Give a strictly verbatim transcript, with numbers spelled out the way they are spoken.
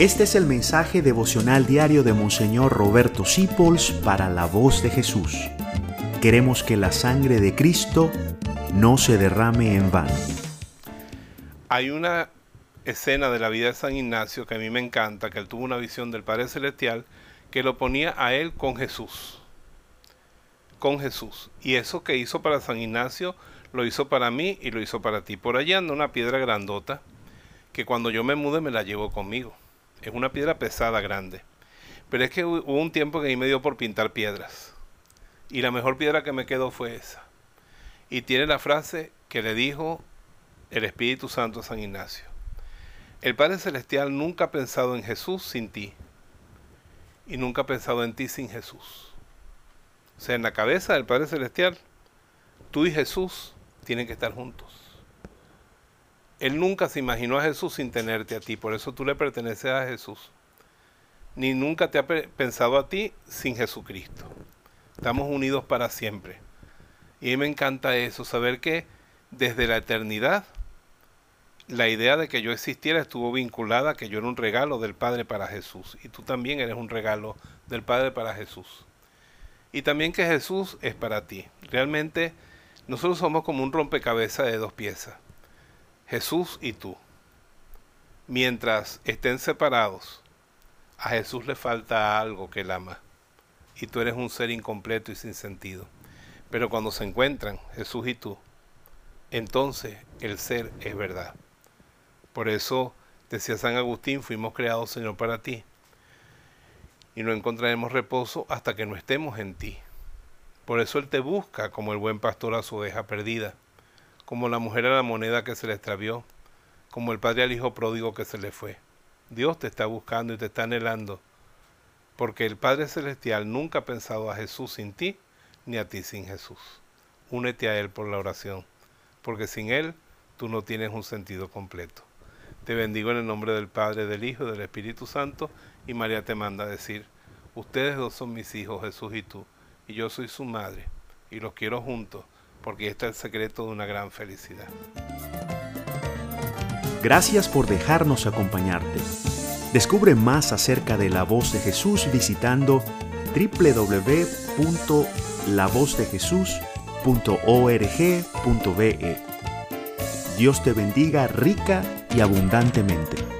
Este es el mensaje devocional diario de Monseñor Roberto Sipols para La Voz de Jesús. Queremos que la sangre de Cristo no se derrame en vano. Hay una escena de la vida de San Ignacio que a mí me encanta, que él tuvo una visión del Padre Celestial que lo ponía a él con Jesús. Con Jesús. Y eso que hizo para San Ignacio, lo hizo para mí y lo hizo para ti. Por allá anda una piedra grandota que cuando yo me mude me la llevo conmigo. Es una piedra pesada, grande. Pero es que hubo un tiempo que a mí me dio por pintar piedras. Y la mejor piedra que me quedó fue esa. Y tiene la frase que le dijo el Espíritu Santo a San Ignacio. El Padre Celestial nunca ha pensado en Jesús sin ti. Y nunca ha pensado en ti sin Jesús. O sea, en la cabeza del Padre Celestial, tú y Jesús tienen que estar juntos. Él nunca se imaginó a Jesús sin tenerte a ti, por eso tú le perteneces a Jesús. Ni nunca te ha pensado a ti sin Jesucristo. Estamos unidos para siempre. Y a mí me encanta eso, saber que desde la eternidad, la idea de que yo existiera estuvo vinculada a que yo era un regalo del Padre para Jesús. Y tú también eres un regalo del Padre para Jesús. Y también que Jesús es para ti. Realmente, nosotros somos como un rompecabezas de dos piezas. Jesús y tú, mientras estén separados, a Jesús le falta algo que él ama, y tú eres un ser incompleto y sin sentido. Pero cuando se encuentran, Jesús y tú, entonces el ser es verdad. Por eso, decía San Agustín, fuimos creados, Señor, para ti, y no encontraremos reposo hasta que no estemos en ti. Por eso él te busca como el buen pastor a su oveja perdida, como la mujer a la moneda que se le extravió, como el padre al hijo pródigo que se le fue. Dios te está buscando y te está anhelando, porque el Padre Celestial nunca ha pensado a Jesús sin ti, ni a ti sin Jesús. Únete a Él por la oración, porque sin Él tú no tienes un sentido completo. Te bendigo en el nombre del Padre, del Hijo y del Espíritu Santo, y María te manda a decir, ustedes dos son mis hijos, Jesús y tú, y yo soy su madre, y los quiero juntos, porque este es el secreto de una gran felicidad. Gracias por dejarnos acompañarte. Descubre más acerca de La Voz de Jesús visitando doble u doble u doble u punto la voz de jesús punto org punto be. Dios te bendiga rica y abundantemente.